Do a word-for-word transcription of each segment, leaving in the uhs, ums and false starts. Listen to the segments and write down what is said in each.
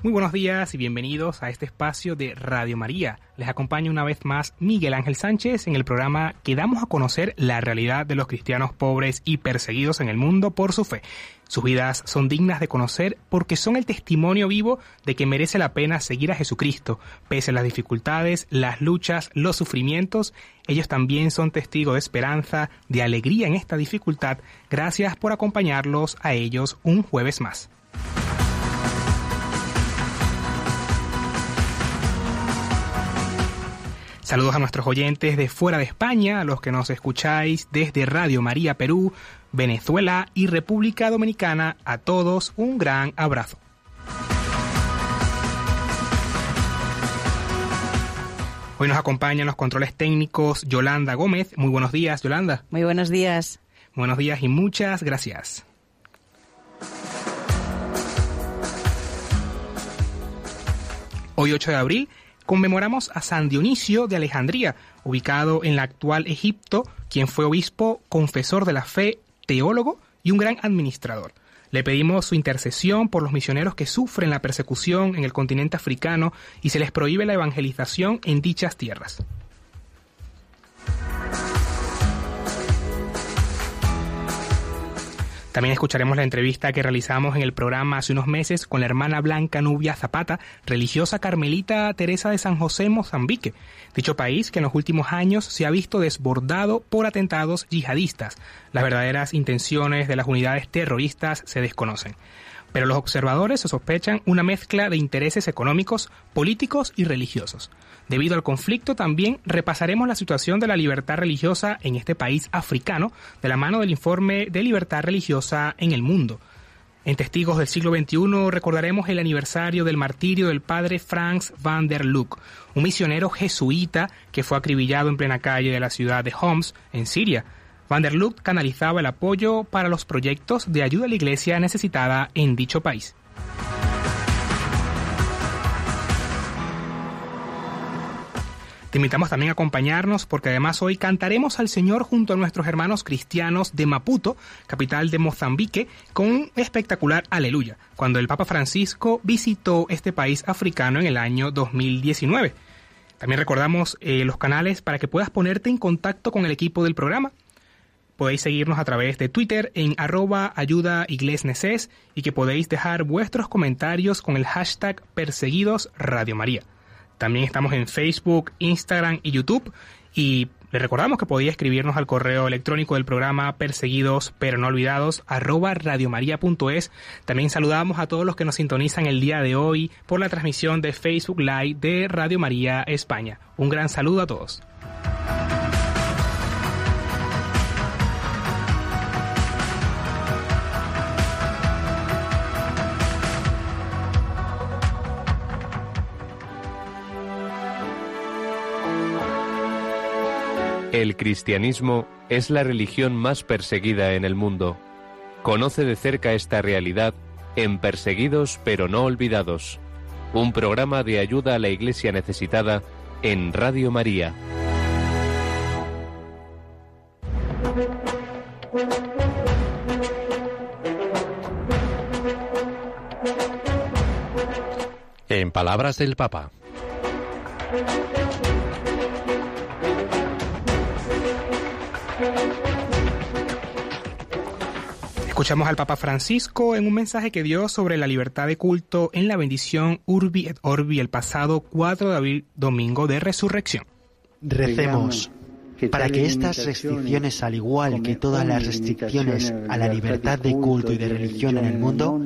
Muy buenos días y bienvenidos a este espacio de Radio María. Les acompaña una vez más Miguel Ángel Sánchez en el programa que damos a conocer la realidad de los cristianos pobres y perseguidos en el mundo por su fe. Sus vidas son dignas de conocer porque son el testimonio vivo de que merece la pena seguir a Jesucristo. Pese a las dificultades, las luchas, los sufrimientos, ellos también son testigos de esperanza, de alegría en esta dificultad. Gracias por acompañarlos a ellos un jueves más. Saludos a nuestros oyentes de fuera de España, a los que nos escucháis desde Radio María Perú, Venezuela y República Dominicana. A todos un gran abrazo. Hoy nos acompañan los controles técnicos Yolanda Gómez. Muy buenos días, Yolanda. Muy buenos días. Buenos días y muchas gracias. Hoy ocho de abril... conmemoramos a San Dionisio de Alejandría, ubicado en la actual Egipto, quien fue obispo, confesor de la fe, teólogo y un gran administrador. Le pedimos su intercesión por los misioneros que sufren la persecución en el continente africano y se les prohíbe la evangelización en dichas tierras. También escucharemos la entrevista que realizamos en el programa hace unos meses con la hermana Blanca Nubia Zapata, religiosa carmelita Teresa de San José, Mozambique, dicho país que en los últimos años se ha visto desbordado por atentados yihadistas. Las verdaderas intenciones de las unidades terroristas se desconocen, pero los observadores se sospechan una mezcla de intereses económicos, políticos y religiosos. Debido al conflicto, también repasaremos la situación de la libertad religiosa en este país africano, de la mano del Informe de Libertad Religiosa en el Mundo. En Testigos del siglo veintiuno recordaremos el aniversario del martirio del padre Frans van der Lugt, un misionero jesuita que fue acribillado en plena calle de la ciudad de Homs, en Siria. Van der Lugt canalizaba el apoyo para los proyectos de ayuda a la iglesia necesitada en dicho país. Te invitamos también a acompañarnos porque además hoy cantaremos al Señor junto a nuestros hermanos cristianos de Maputo, capital de Mozambique, con un espectacular aleluya, cuando el Papa Francisco visitó este país africano en el año dos mil diecinueve. También recordamos eh, los canales para que puedas ponerte en contacto con el equipo del programa. Podéis seguirnos a través de Twitter en arroba ayudaiglesneces y que podéis dejar vuestros comentarios con el hashtag Perseguidos Radio María. También estamos en Facebook, Instagram y YouTube y les recordamos que podéis escribirnos al correo electrónico del programa perseguidos pero no olvidados arroba radiomaria.es. También saludamos a todos los que nos sintonizan el día de hoy por la transmisión de Facebook Live de Radio María España. Un gran saludo a todos. El cristianismo es la religión más perseguida en el mundo. Conoce de cerca esta realidad en Perseguidos pero no olvidados, un programa de ayuda a la Iglesia necesitada en Radio María. En palabras del Papa. Escuchamos al Papa Francisco en un mensaje que dio sobre la libertad de culto en la bendición Urbi et Orbi el pasado cuatro de abril, domingo de Resurrección. Recemos para que estas restricciones, al igual que todas las restricciones a la libertad de culto y de religión en el mundo,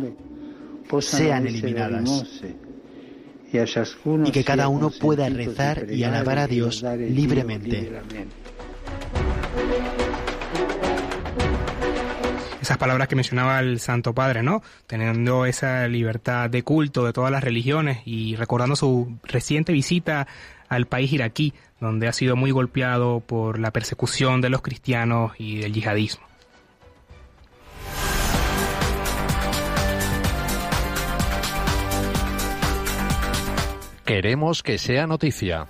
sean eliminadas y que cada uno pueda rezar y alabar a Dios libremente. esas palabras que mencionaba el Santo Padre, ¿no? Teniendo esa libertad de culto de todas las religiones y recordando su reciente visita al país iraquí, donde ha sido muy golpeado por la persecución de los cristianos y del yihadismo. Queremos que sea noticia.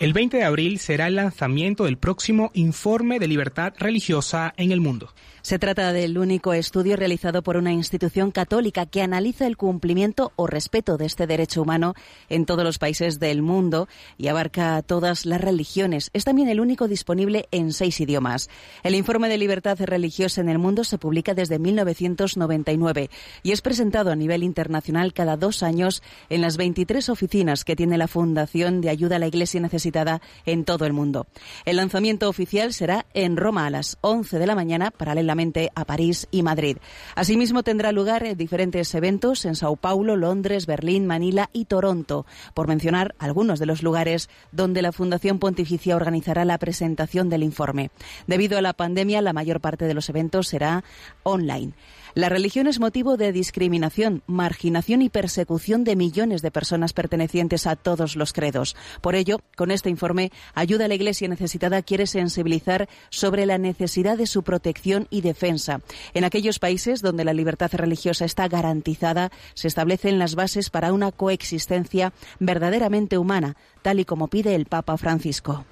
El veinte de abril será el lanzamiento del próximo Informe de Libertad Religiosa en el Mundo. Se trata del único estudio realizado por una institución católica que analiza el cumplimiento o respeto de este derecho humano en todos los países del mundo y abarca todas las religiones. Es también el único disponible en seis idiomas. El Informe de Libertad Religiosa en el Mundo se publica desde mil novecientos noventa y nueve y es presentado a nivel internacional cada dos años en las veintitrés oficinas que tiene la Fundación de Ayuda a la Iglesia Necesitada en todo el mundo. El lanzamiento oficial será en Roma a las once de la mañana, paralela a París y Madrid. Asimismo, tendrá lugar diferentes eventos en Sao Paulo, Londres, Berlín, Manila y Toronto, por mencionar algunos de los lugares donde la Fundación Pontificia organizará la presentación del informe. Debido a la pandemia, la mayor parte de los eventos será online. La religión es motivo de discriminación, marginación y persecución de millones de personas pertenecientes a todos los credos. Por ello, con este informe, Ayuda a la Iglesia Necesitada quiere sensibilizar sobre la necesidad de su protección y defensa. En aquellos países donde la libertad religiosa está garantizada, se establecen las bases para una coexistencia verdaderamente humana, tal y como pide el Papa Francisco.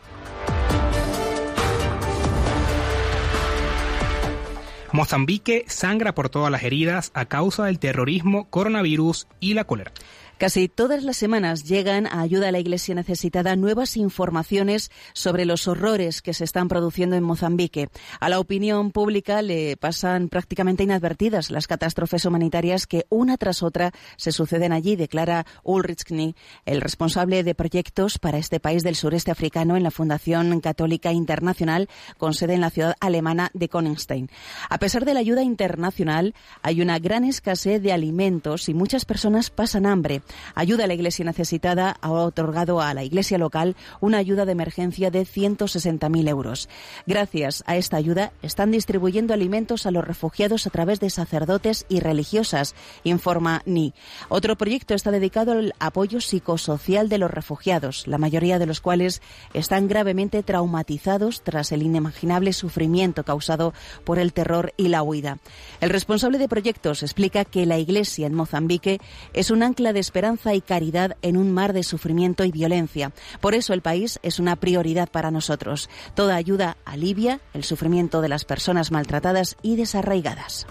Mozambique sangra por todas las heridas a causa del terrorismo, coronavirus y la cólera. Casi todas las semanas llegan a Ayuda a la Iglesia Necesitada nuevas informaciones sobre los horrores que se están produciendo en Mozambique. A la opinión pública le pasan prácticamente inadvertidas las catástrofes humanitarias que una tras otra se suceden allí, declara Ulrich Kni, el responsable de proyectos para este país del sureste africano en la Fundación Católica Internacional, con sede en la ciudad alemana de Königstein. A pesar de la ayuda internacional, hay una gran escasez de alimentos y muchas personas pasan hambre. Ayuda a la Iglesia Necesitada ha otorgado a la Iglesia local una ayuda de emergencia de ciento sesenta mil euros. Gracias a esta ayuda están distribuyendo alimentos a los refugiados a través de sacerdotes y religiosas, informa N I. Otro proyecto está dedicado al apoyo psicosocial de los refugiados, la mayoría de los cuales están gravemente traumatizados tras el inimaginable sufrimiento causado por el terror y la huida. El responsable de proyectos explica que la Iglesia en Mozambique es un ancla de esperanza y caridad en un mar de sufrimiento y violencia. Por eso el país es una prioridad para nosotros. Toda ayuda alivia el sufrimiento de las personas maltratadas y desarraigadas.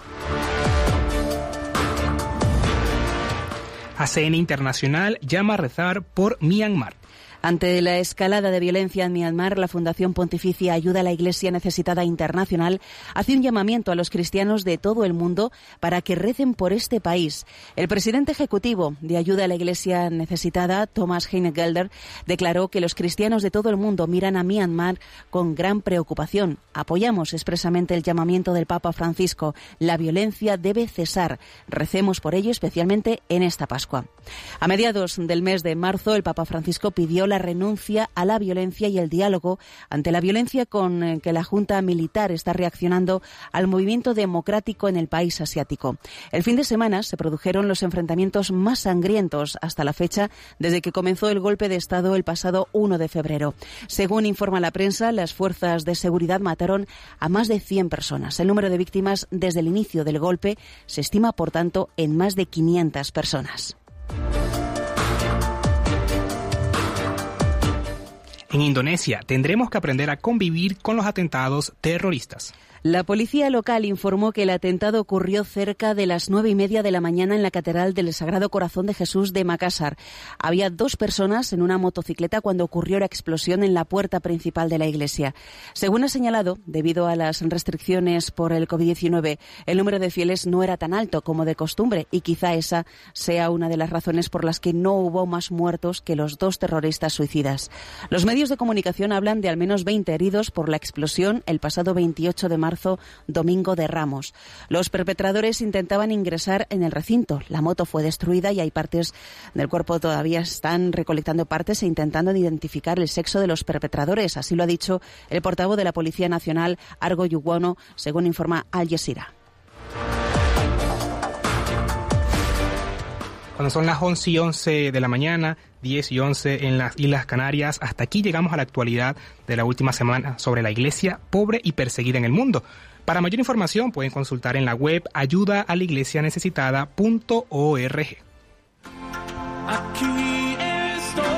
A C N Internacional llama a rezar por Myanmar. Ante la escalada de violencia en Myanmar, la Fundación Pontificia Ayuda a la Iglesia Necesitada Internacional hace un llamamiento a los cristianos de todo el mundo para que recen por este país. El presidente ejecutivo de Ayuda a la Iglesia Necesitada, Thomas Heinegelder, declaró que los cristianos de todo el mundo miran a Myanmar con gran preocupación. Apoyamos expresamente el llamamiento del Papa Francisco. La violencia debe cesar. Recemos por ello, especialmente en esta Pascua. A mediados del mes de marzo, el Papa Francisco pidió la renuncia a la violencia y el diálogo ante la violencia con que la junta militar está reaccionando al movimiento democrático en el país asiático. El fin de semana se produjeron los enfrentamientos más sangrientos hasta la fecha desde que comenzó el golpe de Estado el pasado uno de febrero. Según informa la prensa, las fuerzas de seguridad mataron a más de cien personas. El número de víctimas desde el inicio del golpe se estima, por tanto, en más de quinientas personas. En Indonesia tendremos que aprender a convivir con los atentados terroristas. La policía local informó que el atentado ocurrió cerca de las nueve y media de la mañana en la Catedral del Sagrado Corazón de Jesús de Makassar. Había dos personas en una motocicleta cuando ocurrió la explosión en la puerta principal de la iglesia. Según ha señalado, debido a las restricciones por el covid diecinueve, el número de fieles no era tan alto como de costumbre y quizá esa sea una de las razones por las que no hubo más muertos que los dos terroristas suicidas. Los medios de comunicación hablan de al menos veinte heridos por la explosión el pasado veintiocho de marzo marzo, domingo de Ramos. Los perpetradores intentaban ingresar en el recinto. La moto fue destruida y hay partes del cuerpo, todavía están recolectando partes e intentando identificar el sexo de los perpetradores. Así lo ha dicho el portavoz de la Policía Nacional, Argo Yugwono, según informa Al Jazeera. Cuando son las once y once de la mañana, diez y once en las Islas Canarias, hasta aquí llegamos a la actualidad de la última semana sobre la Iglesia pobre y perseguida en el mundo. Para mayor información pueden consultar en la web ayuda a la iglesia necesitada punto org. Aquí estoy.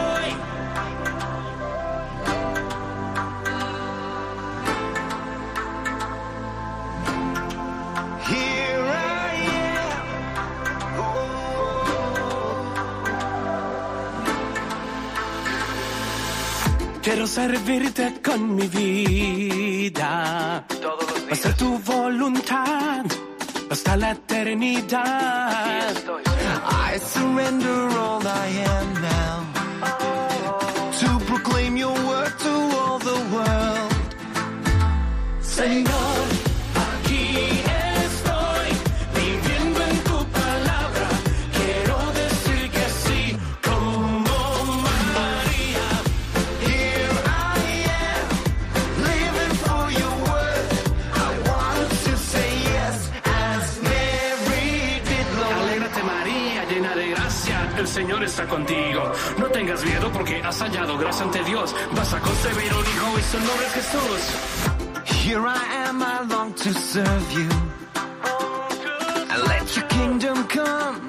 Quiero servirte con mi vida, hacer tu voluntad hasta la eternidad. Estoy, I surrender all I am now, oh, to proclaim your word to all the world. Señor, aquí estoy, viviendo en tu palabra, quiero decir que sí, como María. Here I am, living for your word, I want to say yes, as Mary did, Lord. Alégrate, María, llena de gracia, el Señor está contigo. No tengas miedo porque has hallado gracia ante Dios. Vas a concebir un hijo y su nombre es Jesús. Here I am, I long to serve you, and let your kingdom come,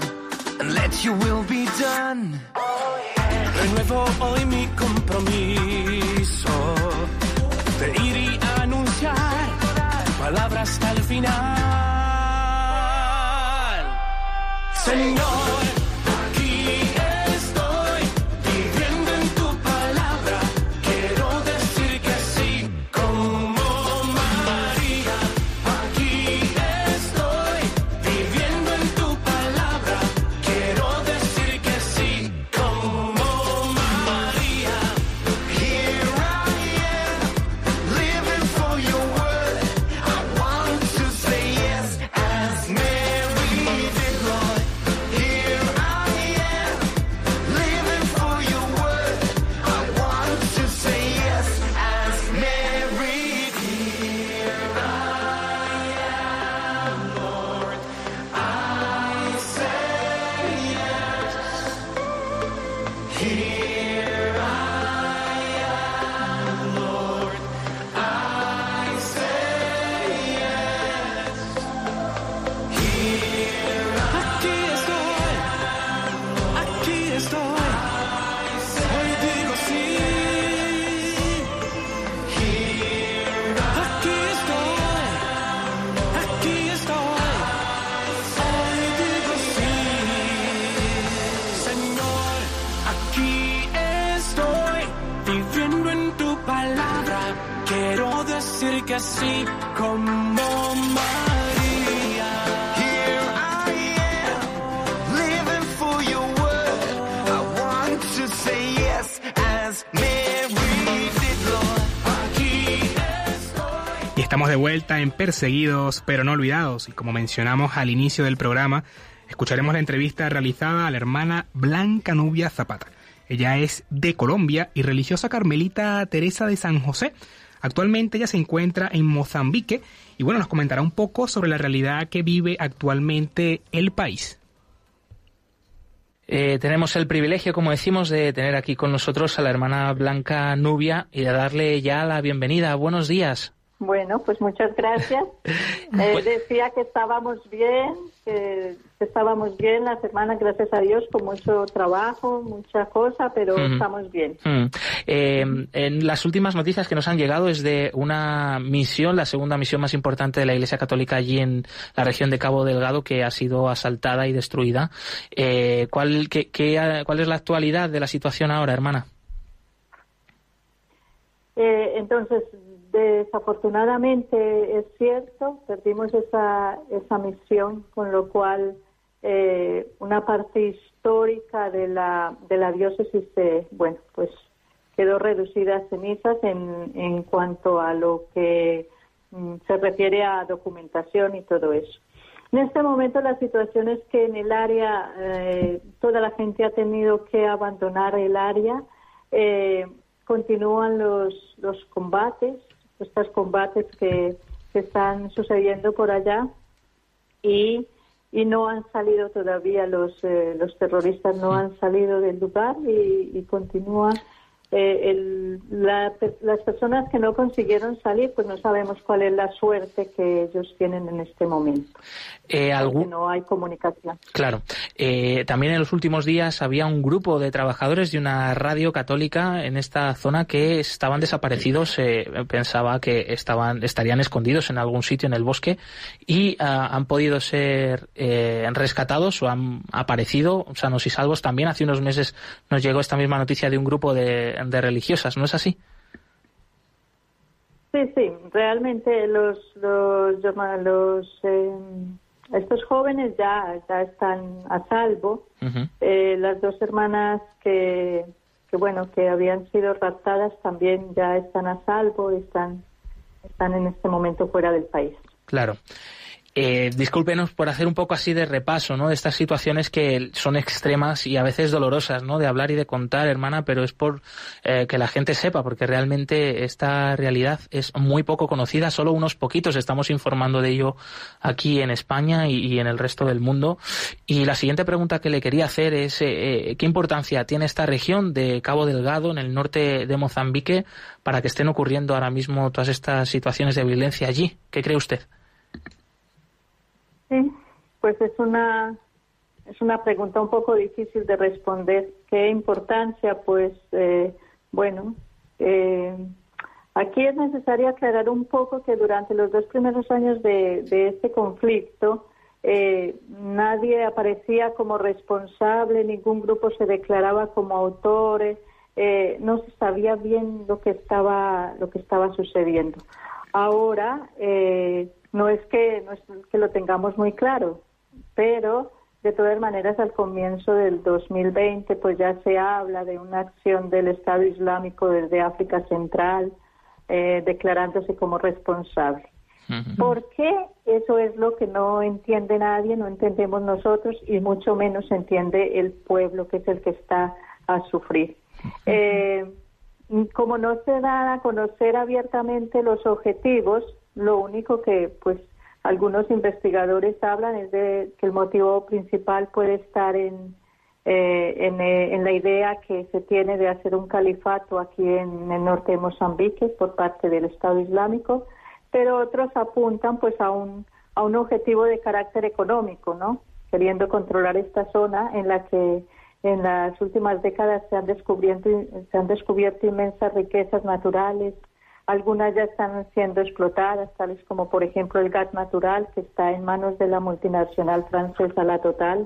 and let your will be done. Renuevo hoy mi compromiso de ir y anunciar tu palabra hasta el final. Señor, aquí estoy, viviendo en tu palabra, quiero decir que sí, como María. Aquí estoy, viviendo en tu palabra, quiero decir que sí, como María. Here I am, living for your word, I want to say yes, as Mary did, Lord. Here I am, living for your word, I want to say yes, as Mary did. Here I am, Lord, I say yes. Here I am, Lord, I say yes. Here Aquí estoy, aquí estoy, hoy digo sí. Aquí estoy, aquí estoy, hoy digo sí. Señor, aquí estoy, viviendo en tu palabra, quiero decir que sí, como María. Here I am, living for your word, I want to say yes, as Mary did, Lord. Aquí estoy. Y estamos de vuelta en Perseguidos, pero no olvidados. Y como mencionamos al inicio del programa, escucharemos la entrevista realizada a la hermana Blanca Nubia Zapata. Ella es de Colombia y religiosa carmelita Teresa de San José. Actualmente ella se encuentra en Mozambique y bueno, nos comentará un poco sobre la realidad que vive actualmente el país. Eh, tenemos el privilegio, como decimos, de tener aquí con nosotros a la hermana Blanca Nubia y de darle ya la bienvenida. Buenos días. Bueno, pues muchas gracias. Eh, decía que estábamos bien, que estábamos bien las hermanas, gracias a Dios, con mucho trabajo, mucha cosa, pero Mm. estamos bien. Mm. Eh, en las últimas noticias que nos han llegado es de una misión, la segunda misión más importante de la Iglesia Católica allí en la región de Cabo Delgado, que ha sido asaltada y destruida. Eh, ¿cuál, qué, qué, ¿Cuál es la actualidad de la situación ahora, hermana? Eh, entonces... Desafortunadamente es cierto, perdimos esa esa misión, con lo cual eh, una parte histórica de la de la diócesis eh, bueno pues quedó reducida a cenizas en en cuanto a lo que se refiere a documentación y todo eso. En este momento la situación es que en el área eh, toda la gente ha tenido que abandonar el área. Eh, continúan los los combates, estos combates que, que están sucediendo por allá y, y no han salido todavía los eh, los terroristas, no han salido del lugar y, y continúan. Eh, el, la, las personas que no consiguieron salir, pues no sabemos cuál es la suerte que ellos tienen en este momento. Eh, algún... No hay comunicación. Claro. Eh, también en los últimos días había un grupo de trabajadores de una radio católica en esta zona que estaban desaparecidos. Eh, pensaba que estaban estarían escondidos en algún sitio en el bosque y ah, han podido ser eh, rescatados o han aparecido sanos y salvos. También hace unos meses nos llegó esta misma noticia de un grupo de de religiosas, ¿no es así? Sí, sí, realmente los los, los eh, estos jóvenes ya, ya están a salvo. Uh-huh. Eh, las dos hermanas que, que bueno que habían sido raptadas también ya están a salvo, están están en este momento fuera del país. Claro. Eh, discúlpenos por hacer un poco así de repaso, ¿no?, de estas situaciones que son extremas y a veces dolorosas, ¿no?, de hablar y de contar, hermana, pero es por eh, que la gente sepa, porque realmente esta realidad es muy poco conocida, solo unos poquitos estamos informando de ello aquí en España y, y en el resto del mundo. Y la siguiente pregunta que le quería hacer es eh, ¿qué importancia tiene esta región de Cabo Delgado, en el norte de Mozambique, para que estén ocurriendo ahora mismo todas estas situaciones de violencia allí? ¿Qué cree usted? Sí, pues es una es una pregunta un poco difícil de responder. ¿Qué importancia? Pues, eh, bueno, eh, aquí es necesario aclarar un poco que durante los dos primeros años de, de este conflicto eh, nadie aparecía como responsable, ningún grupo se declaraba como autores, eh, no se sabía bien lo que estaba lo que estaba sucediendo. Ahora eh, No es que no es que lo tengamos muy claro, pero de todas maneras al comienzo del dos mil veinte pues ya se habla de una acción del Estado Islámico desde África Central eh, declarándose como responsable. Uh-huh. ¿Por qué? Eso es lo que no entiende nadie, no entendemos nosotros y mucho menos entiende el pueblo, que es el que está a sufrir. Uh-huh. Eh, como no se dan a conocer abiertamente los objetivos, lo único que pues algunos investigadores hablan es de que el motivo principal puede estar en, eh, en, eh, en la idea que se tiene de hacer un califato aquí en el norte de Mozambique por parte del Estado Islámico, pero otros apuntan pues a un, a un objetivo de carácter económico, ¿no?, queriendo controlar esta zona en la que en las últimas décadas se han descubierto, se han descubierto inmensas riquezas naturales. Algunas ya están siendo explotadas, tales como, por ejemplo, el gas natural, que está en manos de la multinacional francesa La Total.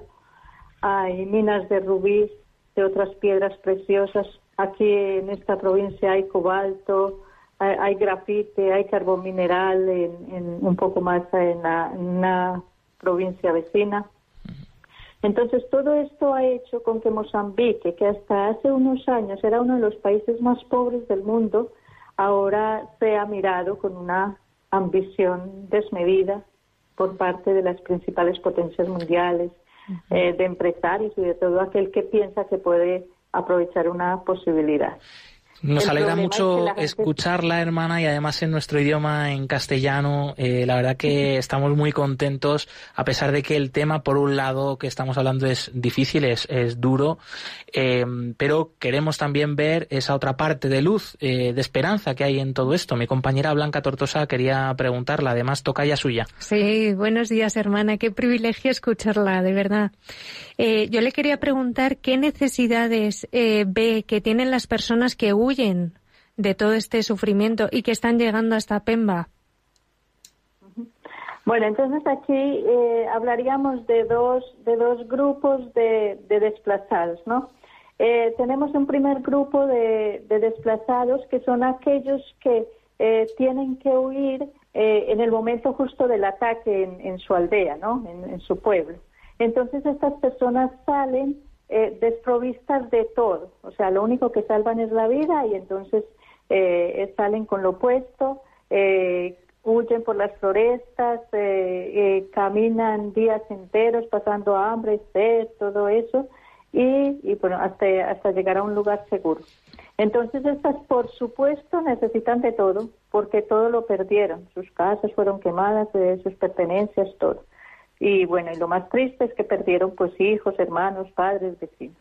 Hay minas de rubí, de otras piedras preciosas. Aquí en esta provincia hay cobalto, hay, hay grafite, hay carbón mineral, en, en, un poco más en la, en una provincia vecina. Entonces, todo esto ha hecho con que Mozambique, que hasta hace unos años era uno de los países más pobres del mundo, ahora se ha mirado con una ambición desmedida por parte de las principales potencias mundiales, eh, de empresarios y de todo aquel que piensa que puede aprovechar una posibilidad. Nos alegra mucho escucharla, hermana, y además en nuestro idioma, en castellano. Eh, la verdad que estamos muy contentos, a pesar de que el tema, por un lado, que estamos hablando es difícil, es, es duro, eh, pero queremos también ver esa otra parte de luz, eh, de esperanza que hay en todo esto. Mi compañera Blanca Tortosa quería preguntarla, además tocaya suya. Sí, buenos días, hermana. Qué privilegio escucharla, de verdad. Eh, yo le quería preguntar qué necesidades eh, ve que tienen las personas que huyen de todo este sufrimiento y que están llegando hasta Pemba. Bueno, entonces aquí eh, hablaríamos de dos de dos grupos de, de desplazados, ¿no? Eh, tenemos un primer grupo de, de desplazados que son aquellos que eh, tienen que huir eh, en el momento justo del ataque en, en su aldea, ¿no?, en, en su pueblo. Entonces estas personas salen Eh, desprovistas de todo, o sea, lo único que salvan es la vida y entonces eh, salen con lo opuesto, eh, huyen por las florestas, eh, eh, caminan días enteros pasando hambre, sed, todo eso, y, y bueno, hasta, hasta llegar a un lugar seguro. Entonces estas, por supuesto, necesitan de todo, porque todo lo perdieron, sus casas fueron quemadas, eh, sus pertenencias, todo. Y bueno, y lo más triste es que perdieron pues hijos, hermanos, padres, vecinos.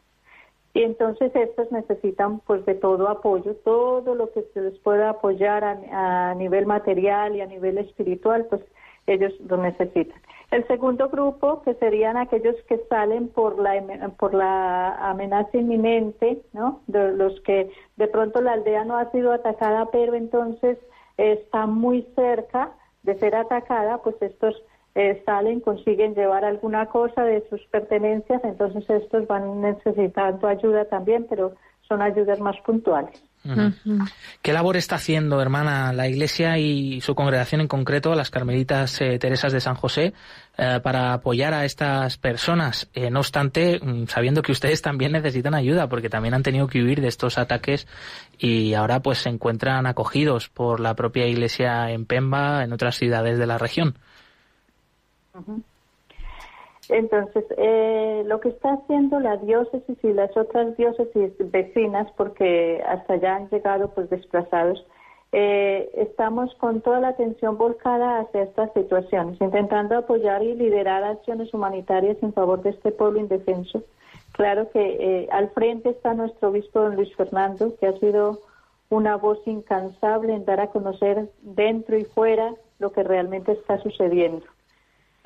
Y entonces estos necesitan pues de todo apoyo, todo lo que se les pueda apoyar a, a nivel material y a nivel espiritual, pues ellos lo necesitan. El segundo grupo, que serían aquellos que salen por la por la amenaza inminente, ¿no? De los que de pronto la aldea no ha sido atacada, pero entonces está muy cerca de ser atacada, pues estos Eh, salen, consiguen llevar alguna cosa de sus pertenencias, entonces estos van necesitando ayuda también, pero son ayudas más puntuales. Uh-huh. ¿Qué labor está haciendo, hermana, la Iglesia y su congregación en concreto, las Carmelitas eh, Teresas de San José, eh, para apoyar a estas personas? Eh, no obstante, sabiendo que ustedes también necesitan ayuda, porque también han tenido que huir de estos ataques y ahora pues se encuentran acogidos por la propia Iglesia en Pemba, en otras ciudades de la región. Entonces, eh, lo que está haciendo la diócesis y las otras diócesis vecinas, porque hasta allá han llegado pues desplazados, eh, estamos con toda la atención volcada hacia estas situaciones, intentando apoyar y liderar acciones humanitarias en favor de este pueblo indefenso. Claro que eh, al frente está nuestro obispo don Luis Fernando, que ha sido una voz incansable en dar a conocer dentro y fuera lo que realmente está sucediendo.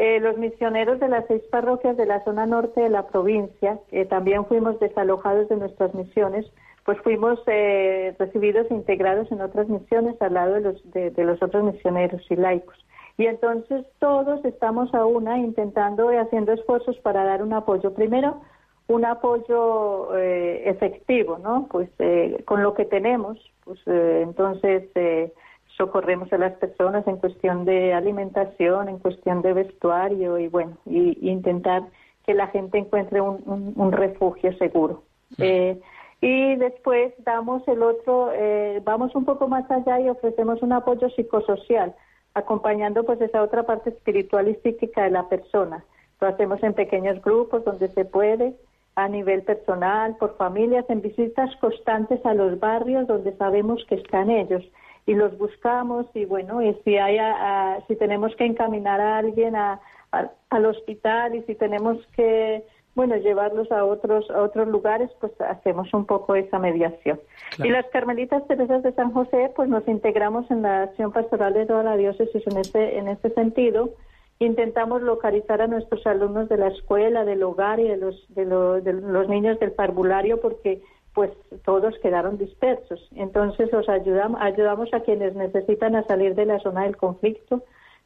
Eh, los misioneros de las seis parroquias de la zona norte de la provincia, que eh, también fuimos desalojados de nuestras misiones, pues fuimos eh, recibidos e integrados en otras misiones al lado de los, de, de los otros misioneros y laicos. Y entonces todos estamos a una intentando y haciendo esfuerzos para dar un apoyo. Primero, un apoyo eh, efectivo, ¿no? Pues eh, con lo que tenemos, pues eh, entonces... Eh, socorremos a las personas en cuestión de alimentación, en cuestión de vestuario y bueno, y, y intentar que la gente encuentre un, un, un refugio seguro. Sí. Eh, y después damos el otro, eh, vamos un poco más allá y ofrecemos un apoyo psicosocial, acompañando pues esa otra parte espiritual y psíquica de la persona. Lo hacemos en pequeños grupos donde se puede, a nivel personal, por familias, en visitas constantes a los barrios donde sabemos que están ellos. Y los buscamos y bueno, y si hay a, a, si tenemos que encaminar a alguien a, a, al hospital y si tenemos que bueno llevarlos a otros a otros lugares, pues hacemos un poco esa mediación. Claro. Y las Carmelitas Teresas de San José, pues nos integramos en la acción pastoral de toda la diócesis en este en este sentido. Intentamos localizar a nuestros alumnos de la escuela, del hogar y de los de los, de los niños del parvulario, porque pues todos quedaron dispersos. Entonces los ayudamos, ayudamos a quienes necesitan a salir de la zona del conflicto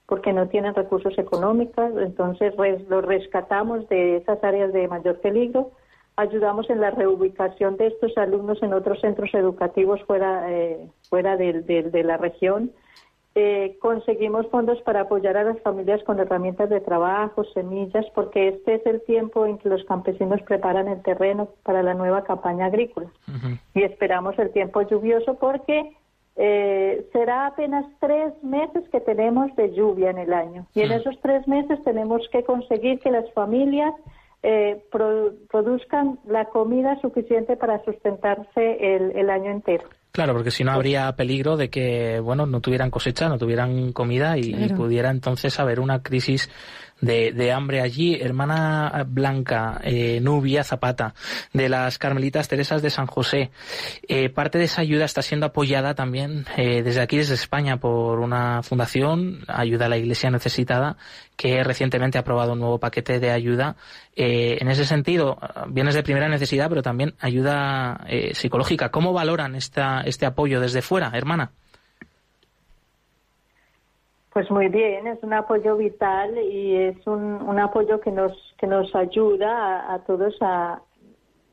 porque no tienen recursos económicos, entonces res, los rescatamos de esas áreas de mayor peligro, ayudamos en la reubicación de estos alumnos en otros centros educativos fuera, eh, fuera de, de, de la región, eh, conseguimos fondos para apoyar a las familias con herramientas de trabajo, semillas, porque este es el tiempo en que los campesinos preparan el terreno para la nueva campaña agrícola. Uh-huh. Y esperamos el tiempo lluvioso porque eh, será apenas tres meses que tenemos de lluvia en el año. Y en uh-huh. esos tres meses tenemos que conseguir que las familias eh, produ- produzcan la comida suficiente para sustentarse el, el año entero. Claro, porque si no habría peligro de que, bueno, no tuvieran cosecha, no tuvieran comida y, claro. y pudiera entonces haber una crisis de, de hambre allí. Hermana Blanca eh, Nubia Zapata, de las Carmelitas Teresas de San José, eh, parte de esa ayuda está siendo apoyada también eh, desde aquí, desde España, por una fundación, Ayuda a la Iglesia Necesitada, que recientemente ha aprobado un nuevo paquete de ayuda. Eh, en ese sentido, bienes de primera necesidad, pero también ayuda eh, psicológica. ¿Cómo valoran esta este apoyo desde fuera, hermana? Pues muy bien, es un apoyo vital y es un, un apoyo que nos que nos ayuda a, a todos a,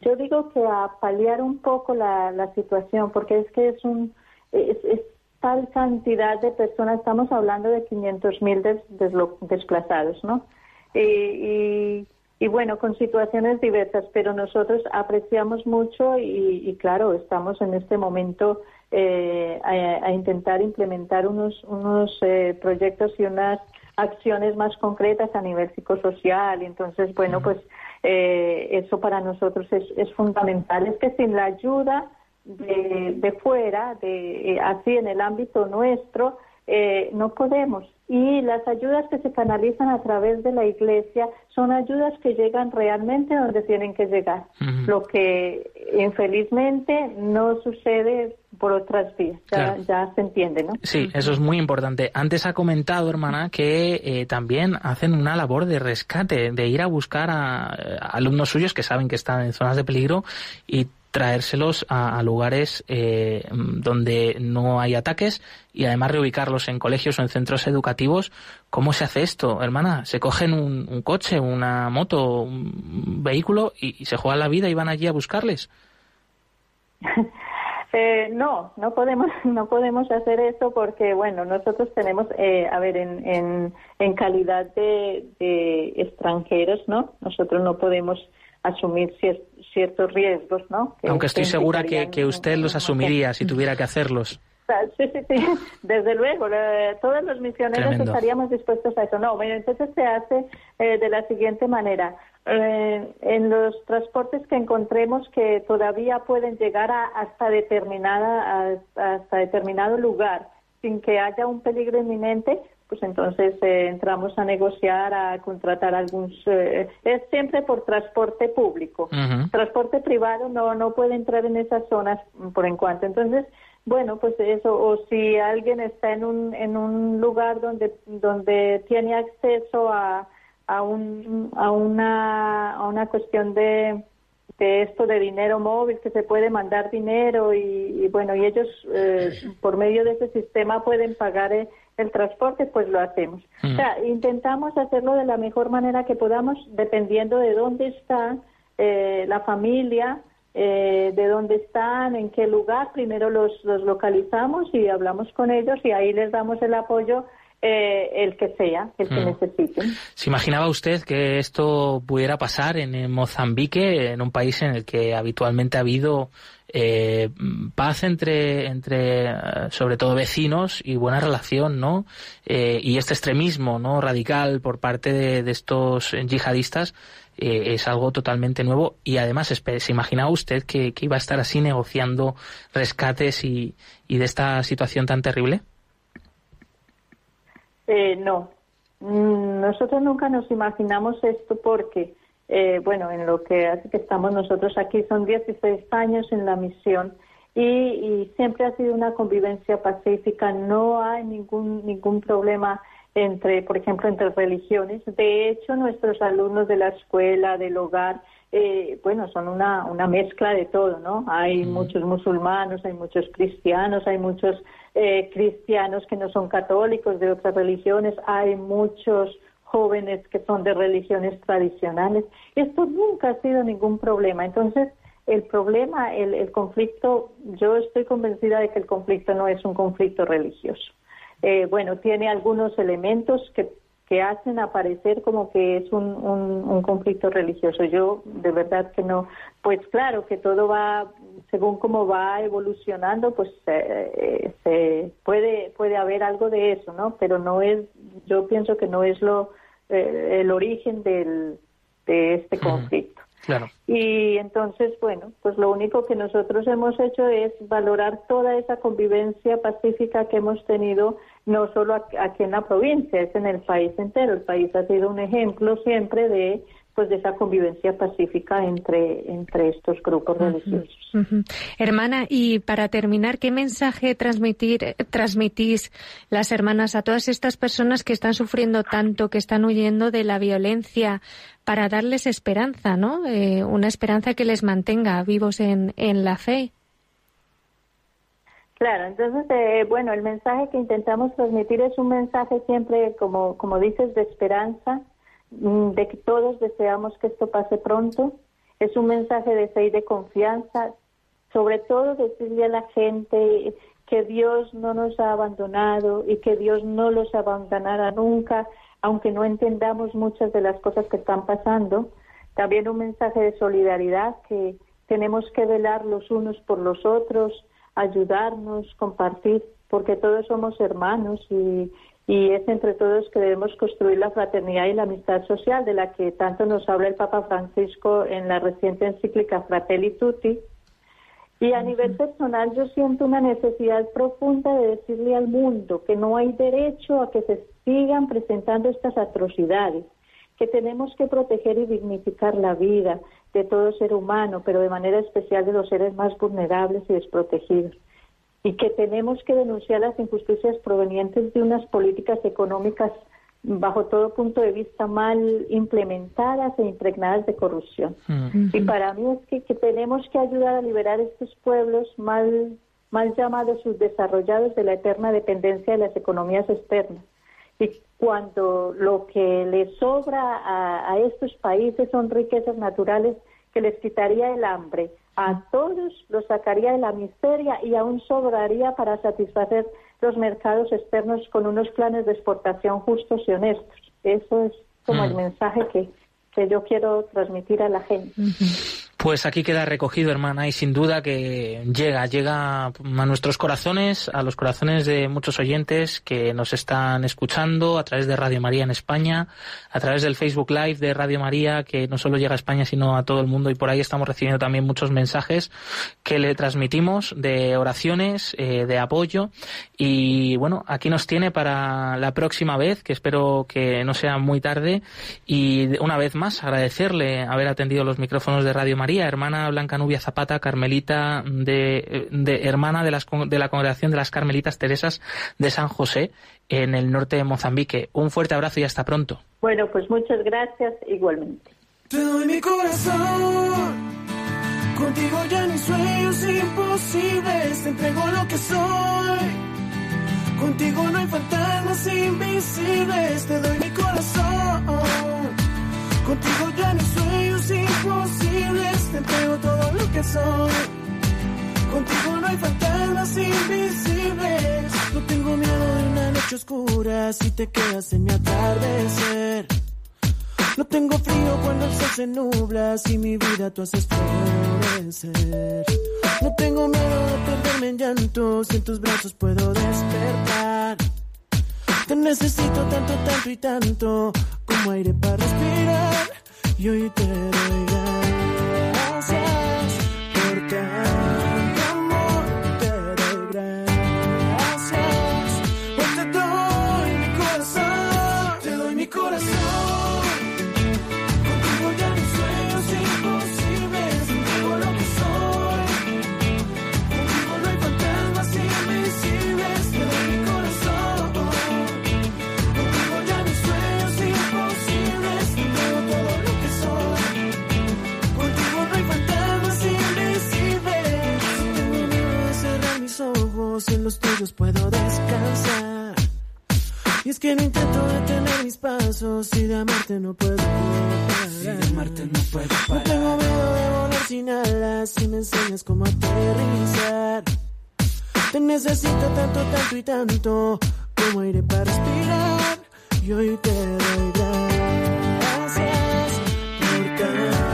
yo digo que a paliar un poco la, la situación, porque es que es un es, es tal cantidad de personas, estamos hablando de quinientos mil des, deslo, desplazados, ¿no? Y, y Y bueno, con situaciones diversas, pero nosotros apreciamos mucho y, y claro, estamos en este momento eh, a, a intentar implementar unos, unos eh, proyectos y unas acciones más concretas a nivel psicosocial. Entonces, bueno, pues eh, eso para nosotros es, es fundamental. Es que sin la ayuda de, de fuera, de eh, así en el ámbito nuestro, eh, no podemos. Y las ayudas que se canalizan a través de la Iglesia son ayudas que llegan realmente donde tienen que llegar, uh-huh. lo que infelizmente no sucede por otras vías, ya, claro. ya se entiende, ¿no? Sí, eso es muy importante. Antes ha comentado, hermana, que eh, también hacen una labor de rescate, de ir a buscar a, a alumnos suyos que saben que están en zonas de peligro y traérselos a, a lugares eh, donde no hay ataques y además reubicarlos en colegios o en centros educativos. ¿Cómo se hace esto, hermana? ¿Se cogen un, un coche, una moto, un vehículo y, y se juegan la vida y van allí a buscarles? Eh, no, no podemos, no podemos hacer eso porque, bueno, nosotros tenemos, eh, a ver, en, en, en calidad de, de extranjeros, ¿no? Nosotros no podemos asumir cier- ciertos riesgos, ¿no? Que aunque estoy segura que, que usted los asumiría si tuviera que hacerlos. Sí, sí, sí. Desde luego, eh, todos los misioneros Tremendo. estaríamos dispuestos a eso. No, bueno, entonces se hace eh, de la siguiente manera. Eh, en los transportes que encontremos que todavía pueden llegar a, hasta determinada, a, hasta determinado lugar sin que haya un peligro inminente, pues entonces eh, entramos a negociar, a contratar algunos... Eh, es siempre por transporte público. Uh-huh. Transporte privado no, no puede entrar en esas zonas por en cuanto. Entonces, bueno, pues eso, o si alguien está en un en un lugar donde donde tiene acceso a, a, un, a, una, a una cuestión de... de esto de dinero móvil, que se puede mandar dinero y, y bueno, y ellos eh, por medio de ese sistema pueden pagar el, el transporte, pues lo hacemos. Uh-huh. O sea, intentamos hacerlo de la mejor manera que podamos, dependiendo de dónde está eh, la familia, eh, de dónde están, en qué lugar. Primero los, los localizamos y hablamos con ellos y ahí les damos el apoyo Eh, el que sea, el que mm. necesiten. ¿Se imaginaba usted que esto pudiera pasar en Mozambique, en un país en el que habitualmente ha habido eh, paz entre, entre, sobre todo vecinos y buena relación, ¿no? Eh, y este extremismo, ¿no? Radical por parte de, de estos yihadistas eh, es algo totalmente nuevo y además se imaginaba usted que, que iba a estar así negociando rescates y, y de esta situación tan terrible? Eh, no, nosotros nunca nos imaginamos esto porque, eh, bueno, en lo que hace que estamos nosotros aquí son dieciséis años en la misión y, y siempre ha sido una convivencia pacífica, no hay ningún ningún problema entre, por ejemplo, entre religiones. De hecho, nuestros alumnos de la escuela, del hogar, eh, bueno, son una, una mezcla de todo, ¿no? Hay mm. muchos musulmanos, hay muchos cristianos, hay muchos eh, cristianos que no son católicos, de otras religiones, hay muchos jóvenes que son de religiones tradicionales. Esto nunca ha sido ningún problema. Entonces, el problema, el, el conflicto, yo estoy convencida de que el conflicto no es un conflicto religioso. Eh, bueno, tiene algunos elementos que, que hacen aparecer como que es un, un, un conflicto religioso. Yo, de verdad que no. Pues claro, que todo va, según cómo va evolucionando, pues eh, se puede puede haber algo de eso, ¿no? Pero no es, yo pienso que no es lo eh, el origen del de este conflicto. Mm, claro. Y entonces, bueno, pues lo único que nosotros hemos hecho es valorar toda esa convivencia pacífica que hemos tenido, no solo aquí en la provincia, es en el país entero. El país ha sido un ejemplo siempre de pues de esa convivencia pacífica entre, entre estos grupos uh-huh, religiosos. Uh-huh. Hermana, y para terminar, ¿qué mensaje transmitir, transmitís las hermanas a todas estas personas que están sufriendo tanto, que están huyendo de la violencia, para darles esperanza, ¿no? Eh, una esperanza que les mantenga vivos en, en la fe. Claro, entonces, eh, bueno, el mensaje que intentamos transmitir es un mensaje siempre, como, como dices, de esperanza, de que todos deseamos que esto pase pronto. Es un mensaje de fe y de confianza, sobre todo decirle a la gente que Dios no nos ha abandonado y que Dios no los abandonará nunca, aunque no entendamos muchas de las cosas que están pasando. También un mensaje de solidaridad, que tenemos que velar los unos por los otros, ayudarnos, compartir, porque todos somos hermanos y, y es entre todos que debemos construir la fraternidad y la amistad social de la que tanto nos habla el Papa Francisco en la reciente encíclica Fratelli Tutti. Y a nivel personal yo siento una necesidad profunda de decirle al mundo que no hay derecho a que se sigan presentando estas atrocidades, que tenemos que proteger y dignificar la vida de todo ser humano, pero de manera especial de los seres más vulnerables y desprotegidos, y que tenemos que denunciar las injusticias provenientes de unas políticas económicas bajo todo punto de vista mal implementadas e impregnadas de corrupción. Mm-hmm. Y para mí es que, que tenemos que ayudar a liberar estos pueblos mal, mal llamados subdesarrollados de la eterna dependencia de las economías externas. Y cuando lo que les sobra a, a estos países son riquezas naturales que les quitaría el hambre, a todos los sacaría de la miseria y aún sobraría para satisfacer los mercados externos con unos planes de exportación justos y honestos. Eso es como mm. el mensaje que, que yo quiero transmitir a la gente. Pues aquí queda recogido, hermana, y sin duda que llega, llega a nuestros corazones, a los corazones de muchos oyentes que nos están escuchando a través de Radio María en España, a través del Facebook Live de Radio María, que no solo llega a España sino a todo el mundo, y por ahí estamos recibiendo también muchos mensajes que le transmitimos de oraciones, eh, de apoyo, y bueno, aquí nos tiene para la próxima vez, que espero que no sea muy tarde, y una vez más agradecerle haber atendido los micrófonos de Radio María. Hermana Blanca Nubia Zapata, carmelita de, de hermana de, las, de la Congregación de las Carmelitas Teresas de San José en el norte de Mozambique. Un fuerte abrazo y hasta pronto. Bueno, pues muchas gracias igualmente. Te doy mi corazón, contigo ya mis sueños imposibles, te entrego lo que soy, contigo no hay fantasmas invisibles, te doy mi corazón. Contigo ya mis sueños imposibles, te entrego todo lo que soy. Contigo no hay fantasmas invisibles. No tengo miedo de una noche oscura si te quedas en mi atardecer. No tengo frío cuando el sol se nubla si mi vida tú haces florecer. No tengo miedo de perderme en llanto si en tus brazos puedo despertar. Te necesito tanto, tanto y tanto como aire para respirar. Y hoy te doy gracias por tanto amor. Te doy gracias. Hoy te doy mi corazón. Te doy mi corazón. Contigo ya mis sueños imposibles. Contigo lo que soy. Contigo no hay fantasmas invisibles. Te doy mi corazón. Ojos en los tuyos puedo descansar. Y es que no intento detener mis pasos y de amarte no puedo parar. Si de amarte no puedo parar. No tengo miedo de volar sin alas si me enseñas cómo aterrizar. Te necesito tanto, tanto y tanto como aire para respirar. Y hoy te doy gracias por cada.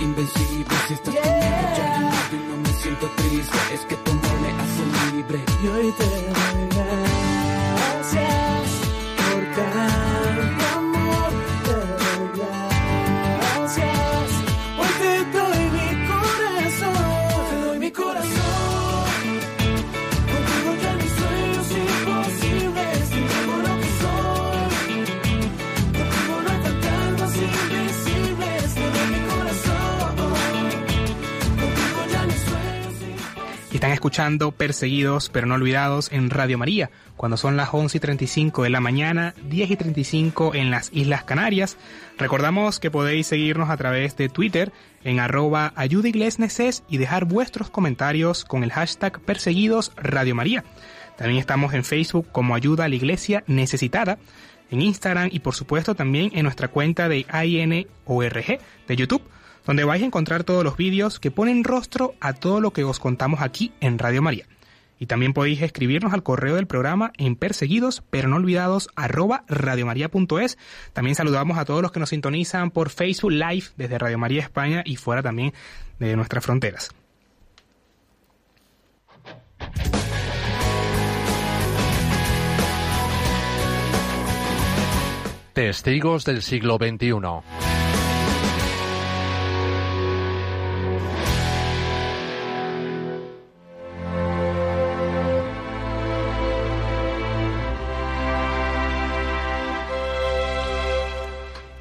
Invencible, si estás yeah. conmigo ya inmóvil, no me siento triste, es que tu amor me hace libre. Y hoy te doy gracias por tanto amor, te doy gracias. Hoy te doy mi corazón, te doy mi corazón. Contigo ya mis sueños imposibles, te entrego lo que soy. Contigo no hay fantasmas invisibles, te doy mi corazón. escuchando Perseguidos, pero no olvidados en Radio María, cuando son las once y treinta y cinco de la mañana, diez y treinta y cinco en las Islas Canarias. Recordamos que podéis seguirnos a través de Twitter en arroba ayudaiglesneses y dejar vuestros comentarios con el hashtag Perseguidos Radio María. También estamos en Facebook como Ayuda a la Iglesia Necesitada, en Instagram y por supuesto también en nuestra cuenta de A N O R G de YouTube, donde vais a encontrar todos los vídeos que ponen rostro a todo lo que os contamos aquí en Radio María. Y también podéis escribirnos al correo del programa en perseguidos, pero no olvidados, arroba radiomaria.es. También saludamos a todos los que nos sintonizan por Facebook Live desde Radio María España y fuera también de nuestras fronteras. Testigos del siglo veintiuno.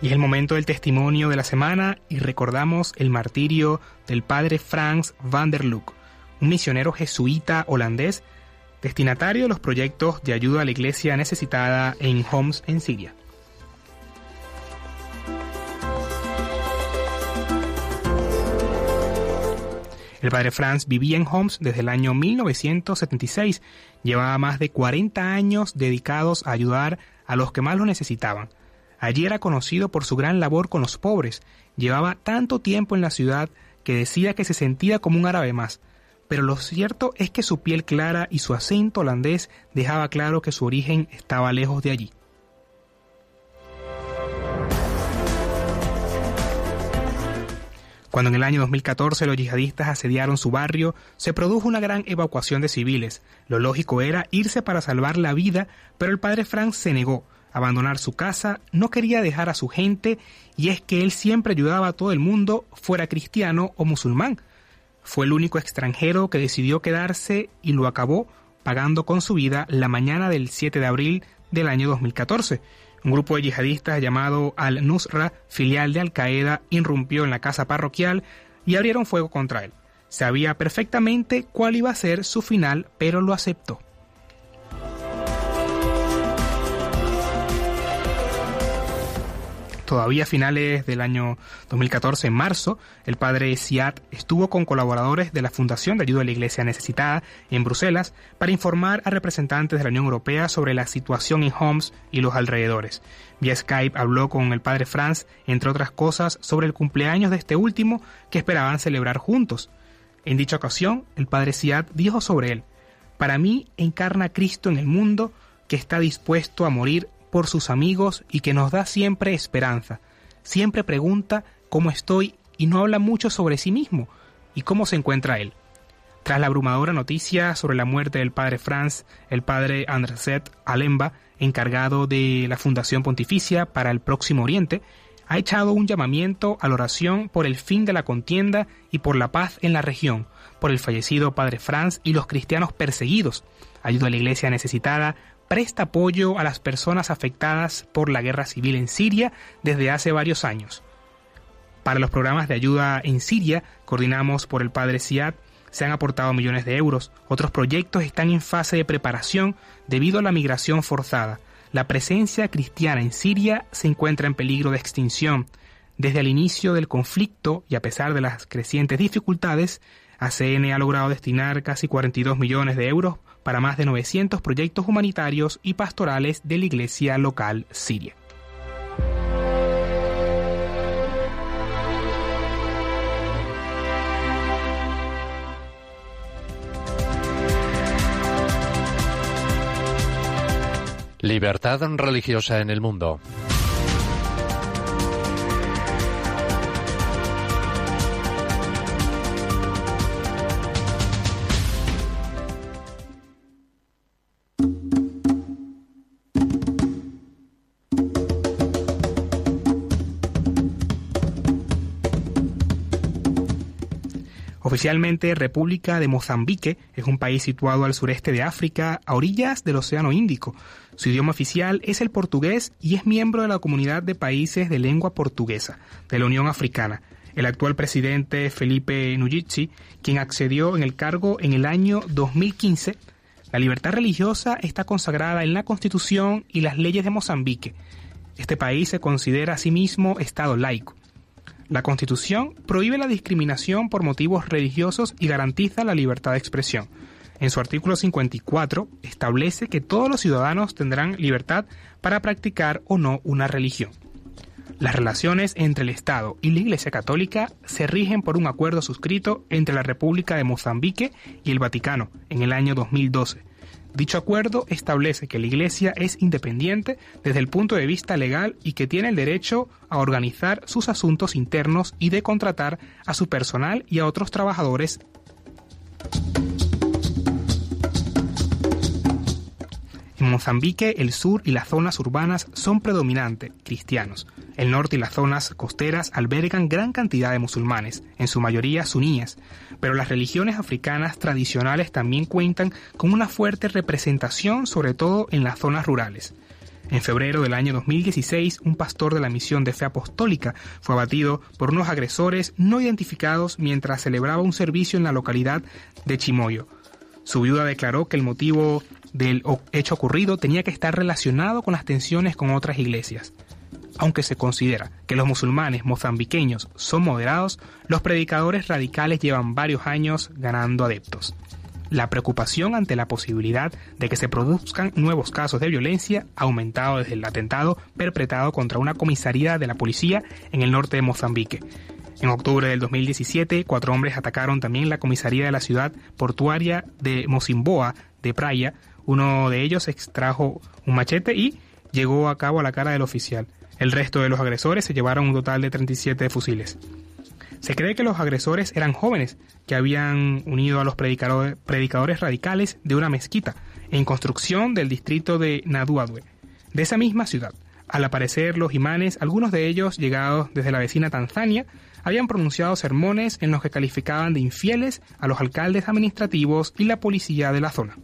Y es el momento del testimonio de la semana y recordamos el martirio del padre Frans van der Lugt, un misionero jesuita holandés, destinatario de los proyectos de ayuda a la iglesia necesitada en Homs, en Siria. El padre Frans vivía en Homs desde el año mil novecientos setenta y seis. Llevaba más de cuarenta años dedicados a ayudar a los que más lo necesitaban. Allí era conocido por su gran labor con los pobres. Llevaba tanto tiempo en la ciudad que decía que se sentía como un árabe más. Pero lo cierto es que su piel clara y su acento holandés dejaba claro que su origen estaba lejos de allí. Cuando en el año dos mil catorce los yihadistas asediaron su barrio, se produjo una gran evacuación de civiles. Lo lógico era irse para salvar la vida, pero el padre Frank se negó a abandonar su casa, no quería dejar a su gente, y es que él siempre ayudaba a todo el mundo, fuera cristiano o musulmán. Fue el único extranjero que decidió quedarse y lo acabó pagando con su vida la mañana del siete de abril del año dos mil catorce. Un grupo de yihadistas llamado Al-Nusra, filial de Al-Qaeda, irrumpió en la casa parroquial y abrieron fuego contra él. Sabía perfectamente cuál iba a ser su final, pero lo aceptó. Todavía a finales del año dos mil catorce, en marzo, el padre Siad estuvo con colaboradores de la Fundación de Ayuda a la Iglesia Necesitada en Bruselas para informar a representantes de la Unión Europea sobre la situación en Homs y los alrededores. Vía Skype habló con el padre Franz, entre otras cosas, sobre el cumpleaños de este último que esperaban celebrar juntos. En dicha ocasión, el padre Siad dijo sobre él: "Para mí encarna a Cristo en el mundo que está dispuesto a morir por sus amigos y que nos da siempre esperanza. Siempre pregunta cómo estoy y no habla mucho sobre sí mismo y cómo se encuentra él". Tras la abrumadora noticia sobre la muerte del padre Franz, el padre Andrzej Alemba, encargado de la Fundación Pontificia para el Próximo Oriente, ha echado un llamamiento a la oración por el fin de la contienda y por la paz en la región, por el fallecido padre Franz y los cristianos perseguidos. Ayuda a la iglesia necesitada presta apoyo a las personas afectadas por la guerra civil en Siria desde hace varios años. Para los programas de ayuda en Siria, coordinados por el padre Siad, se han aportado millones de euros. Otros proyectos están en fase de preparación debido a la migración forzada. La presencia cristiana en Siria se encuentra en peligro de extinción. Desde el inicio del conflicto y a pesar de las crecientes dificultades, A C N ha logrado destinar casi cuarenta y dos millones de euros para más de novecientos proyectos humanitarios y pastorales de la iglesia local siria. Libertad religiosa en el mundo. Oficialmente, República de Mozambique es un país situado al sureste de África, a orillas del Océano Índico. Su idioma oficial es el portugués y es miembro de la Comunidad de Países de Lengua Portuguesa de la Unión Africana. el actual presidente Felipe Nyusi, quien accedió en el cargo en el año dos mil quince, la libertad religiosa está consagrada en la Constitución y las leyes de Mozambique. Este país se considera a sí mismo Estado laico. La Constitución prohíbe la discriminación por motivos religiosos y garantiza la libertad de expresión. En su artículo cincuenta y cuatro establece que todos los ciudadanos tendrán libertad para practicar o no una religión. Las relaciones entre el Estado y la Iglesia Católica se rigen por un acuerdo suscrito entre la República de Mozambique y el Vaticano en el año dos mil doce. Dicho acuerdo establece que la Iglesia es independiente desde el punto de vista legal y que tiene el derecho a organizar sus asuntos internos y de contratar a su personal y a otros trabajadores. En Mozambique, el sur y las zonas urbanas son predominantes cristianos. El norte y las zonas costeras albergan gran cantidad de musulmanes, en su mayoría suníes, pero las religiones africanas tradicionales también cuentan con una fuerte representación, sobre todo en las zonas rurales. En febrero del año dos mil dieciséis, un pastor de la misión de fe apostólica fue abatido por unos agresores no identificados mientras celebraba un servicio en la localidad de Chimoio. Su viuda declaró que el motivo del hecho ocurrido tenía que estar relacionado con las tensiones con otras iglesias. Aunque se considera que los musulmanes mozambiqueños son moderados, los predicadores radicales llevan varios años ganando adeptos. La preocupación ante la posibilidad de que se produzcan nuevos casos de violencia ha aumentado desde el atentado perpetrado contra una comisaría de la policía en el norte de Mozambique. En octubre del dos mil diecisiete, cuatro hombres atacaron también la comisaría de la ciudad portuaria de Mocimboa de Praia. Uno de ellos extrajo un machete y llegó a cabo a la cara del oficial. El resto de los agresores se llevaron un total de treinta y siete fusiles. Se cree que los agresores eran jóvenes que habían unido a los predicadores, predicadores radicales de una mezquita en construcción del distrito de Naduadue, de esa misma ciudad. Al aparecer los imanes, algunos de ellos, llegados desde la vecina Tanzania, habían pronunciado sermones en los que calificaban de infieles a los alcaldes administrativos y la policía de la zona.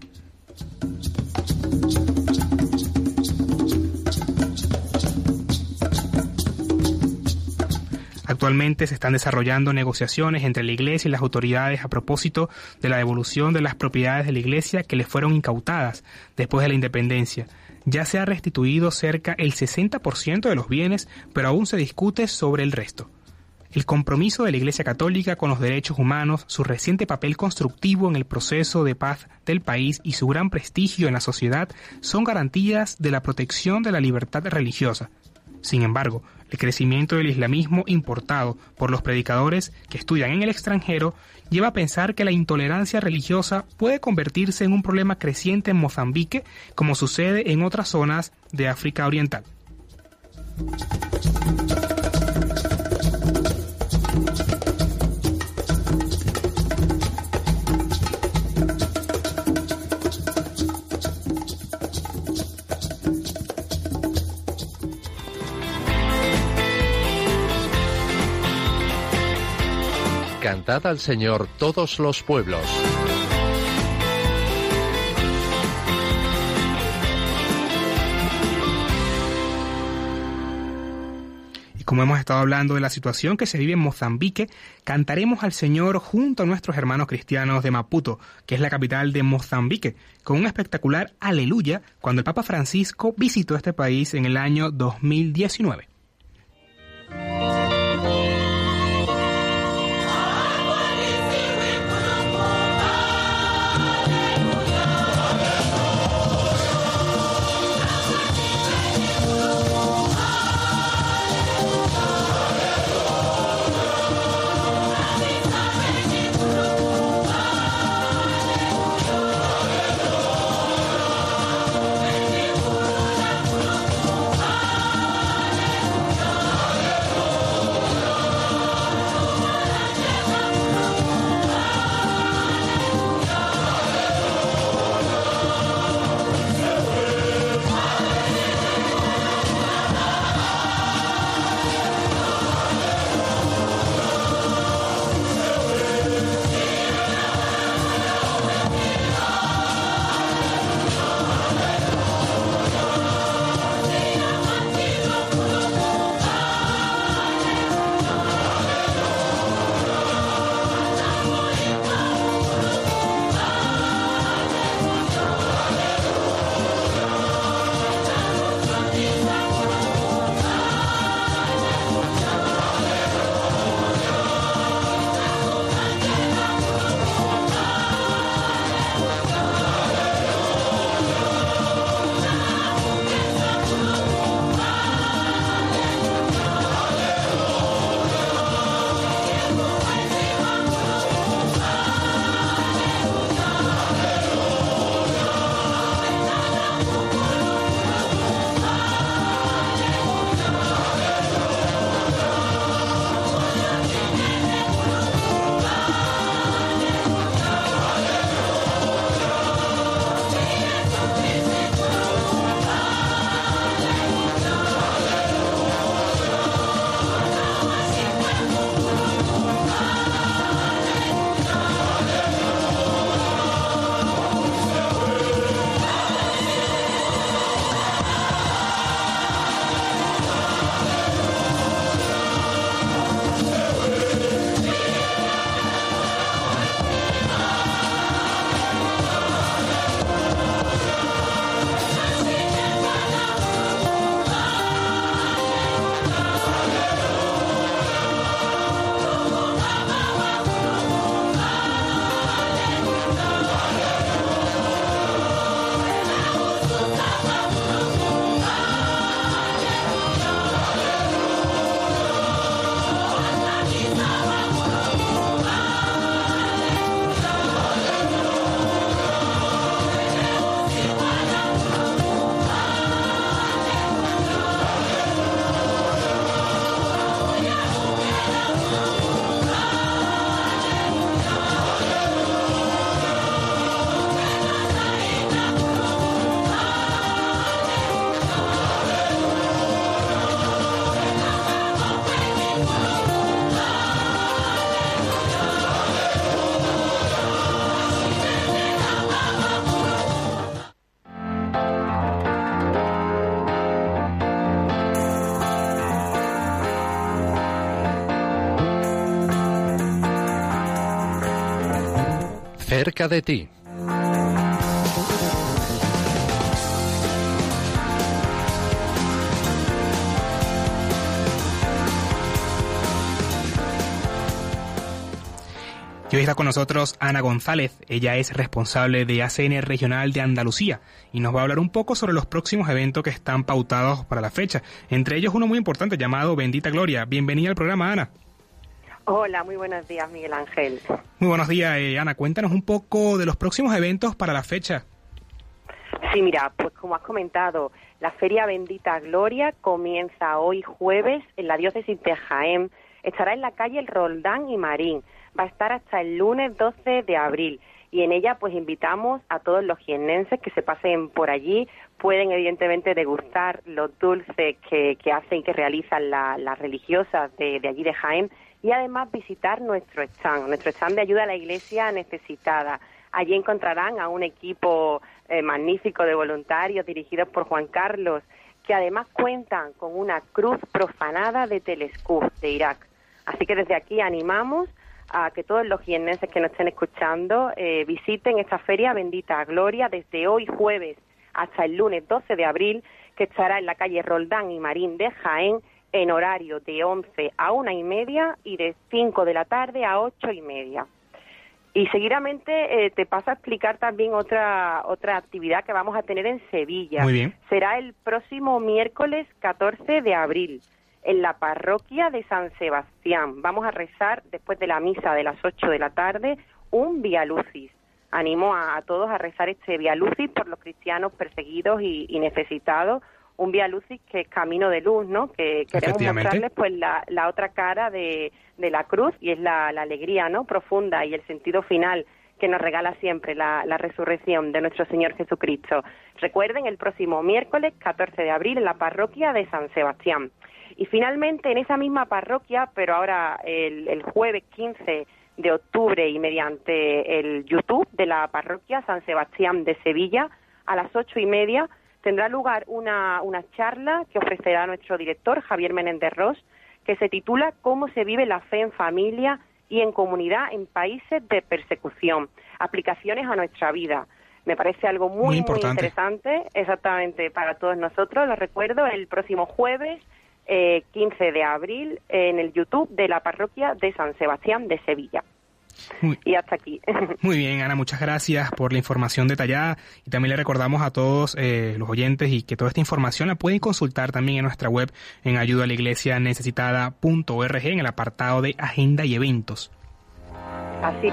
Actualmente se están desarrollando negociaciones entre la Iglesia y las autoridades a propósito de la devolución de las propiedades de la Iglesia que les fueron incautadas después de la independencia. Ya se ha restituido cerca el sesenta por ciento de los bienes, pero aún se discute sobre el resto. El compromiso de la Iglesia Católica con los derechos humanos, su reciente papel constructivo en el proceso de paz del país y su gran prestigio en la sociedad son garantías de la protección de la libertad religiosa. Sin embargo, el crecimiento del islamismo importado por los predicadores que estudian en el extranjero lleva a pensar que la intolerancia religiosa puede convertirse en un problema creciente en Mozambique, como sucede en otras zonas de África Oriental. Cantad al Señor todos los pueblos. Y como hemos estado hablando de la situación que se vive en Mozambique, cantaremos al Señor junto a nuestros hermanos cristianos de Maputo, que es la capital de Mozambique, con un espectacular aleluya cuando el Papa Francisco visitó este país en el año dos mil diecinueve. cerca de ti. Y hoy está con nosotros Ana González. Ella es responsable de A C N Regional de Andalucía y nos va a hablar un poco sobre los próximos eventos que están pautados para la fecha. Entre ellos uno muy importante llamado Bendita Gloria. Bienvenida al programa, Ana. Hola, muy buenos días, Miguel Ángel. Muy buenos días, eh, Ana. Cuéntanos un poco de los próximos eventos para la fecha. Sí, mira, pues como has comentado, la Feria Bendita Gloria comienza hoy jueves en la diócesis de Jaén. Estará en la calle Roldán y Marín. Va a estar hasta el lunes doce de abril y en ella pues invitamos a todos los jiennenses que se pasen por allí. Pueden evidentemente degustar los dulces que, que hacen y que realizan la, las religiosas de, de allí de Jaén y además visitar nuestro stand, nuestro stand de ayuda a la Iglesia necesitada. Allí encontrarán a un equipo eh, magnífico de voluntarios dirigidos por Juan Carlos que además cuentan con una cruz profanada de Telescuf de Irak. Así que desde aquí animamos a que todos los jiennenses que nos estén escuchando eh, visiten esta Feria Bendita Gloria desde hoy jueves hasta el lunes doce de abril, que estará en la calle Roldán y Marín de Jaén en horario de once a una y media y de cinco de la tarde a ocho y media. Y seguidamente eh, te paso a explicar también otra otra actividad que vamos a tener en Sevilla. Muy bien. Será el próximo miércoles catorce de abril. En la parroquia de San Sebastián. Vamos a rezar, después de la misa de las ocho de la tarde, un Vía Lucis. Animo a, a todos a rezar este Vía Lucis por los cristianos perseguidos y, y necesitados. Un Vía Lucis que es camino de luz, ¿no? Que queremos mostrarles pues la, la otra cara de, de la cruz, y es la, la alegría, ¿no?, profunda y el sentido final que nos regala siempre la, la resurrección de nuestro Señor Jesucristo. Recuerden, el próximo miércoles catorce de abril en la parroquia de San Sebastián. Y finalmente, en esa misma parroquia, pero ahora el, el jueves quince de octubre y mediante el YouTube de la parroquia San Sebastián de Sevilla, a las ocho y media tendrá lugar una, una charla que ofrecerá nuestro director, Javier Menéndez Ross, que se titula «Cómo se vive la fe en familia y en comunidad en países de persecución, aplicaciones a nuestra vida». Me parece algo muy, muy, importante. muy interesante, exactamente, para todos nosotros. Lo recuerdo, el próximo jueves Eh, quince de abril eh, en el YouTube de la parroquia de San Sebastián de Sevilla. Muy, y hasta aquí. Muy bien, Ana, muchas gracias por la información detallada, y también le recordamos a todos eh, los oyentes y que toda esta información la pueden consultar también en nuestra web en ayuda a la iglesia necesitada punto org en el apartado de Agenda y Eventos. Así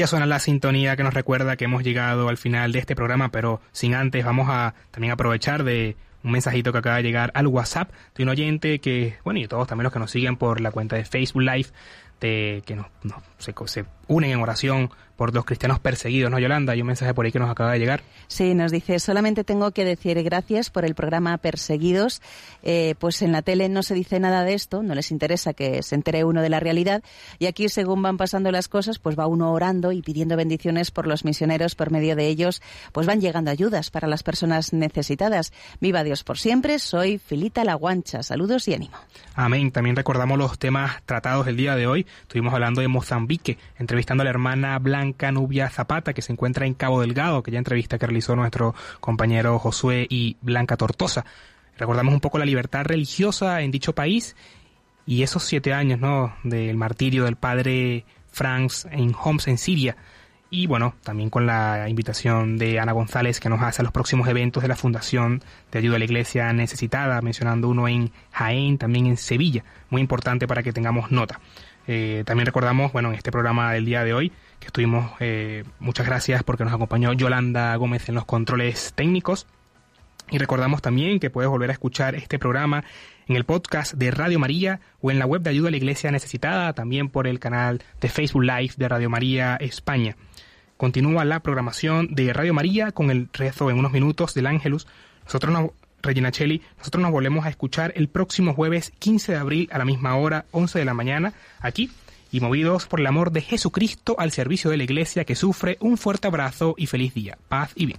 ya suena la sintonía que nos recuerda que hemos llegado al final de este programa, pero sin antes vamos a también aprovechar de un mensajito que acaba de llegar al WhatsApp de un oyente que, bueno, y todos también los que nos siguen por la cuenta de Facebook Live, de, que nos, nos, se, se unen en oración por los cristianos perseguidos, ¿no, Yolanda? Hay un mensaje por ahí que nos acaba de llegar. Sí, nos dice, solamente tengo que decir gracias por el programa Perseguidos, eh, pues en la tele no se dice nada de esto, no les interesa que se entere uno de la realidad, y aquí según van pasando las cosas, pues va uno orando y pidiendo bendiciones por los misioneros, por medio de ellos, pues van llegando ayudas para las personas necesitadas. Viva Dios por siempre, soy Filita La Guancha, saludos y ánimo. Amén, también recordamos los temas tratados el día de hoy. Estuvimos hablando de Mozambique, entrevistando a la hermana Blanca Nubia Zapata, que se encuentra en Cabo Delgado, aquella entrevista que realizó nuestro compañero Josué y Blanca Tortosa. Recordamos un poco la libertad religiosa en dicho país y esos siete años, ¿no?, del martirio del padre Frans en Homs, en Siria. Y bueno, también con la invitación de Ana González, que nos hace a los próximos eventos de la Fundación de Ayuda a la Iglesia Necesitada, mencionando uno en Jaén, también en Sevilla. Muy importante para que tengamos nota. Eh, también recordamos, bueno, en este programa del día de hoy, que estuvimos, eh, muchas gracias porque nos acompañó Yolanda Gómez en los controles técnicos. Y recordamos también que puedes volver a escuchar este programa en el podcast de Radio María o en la web de Ayuda a la Iglesia Necesitada, también por el canal de Facebook Live de Radio María España. Continúa la programación de Radio María con el rezo en unos minutos del Ángelus. Nosotros nos Regina Cheli. Nosotros nos volvemos a escuchar el próximo jueves quince de abril a la misma hora, once de la mañana, aquí. Y movidos por el amor de Jesucristo al servicio de la Iglesia que sufre, un fuerte abrazo y feliz día. Paz y bien.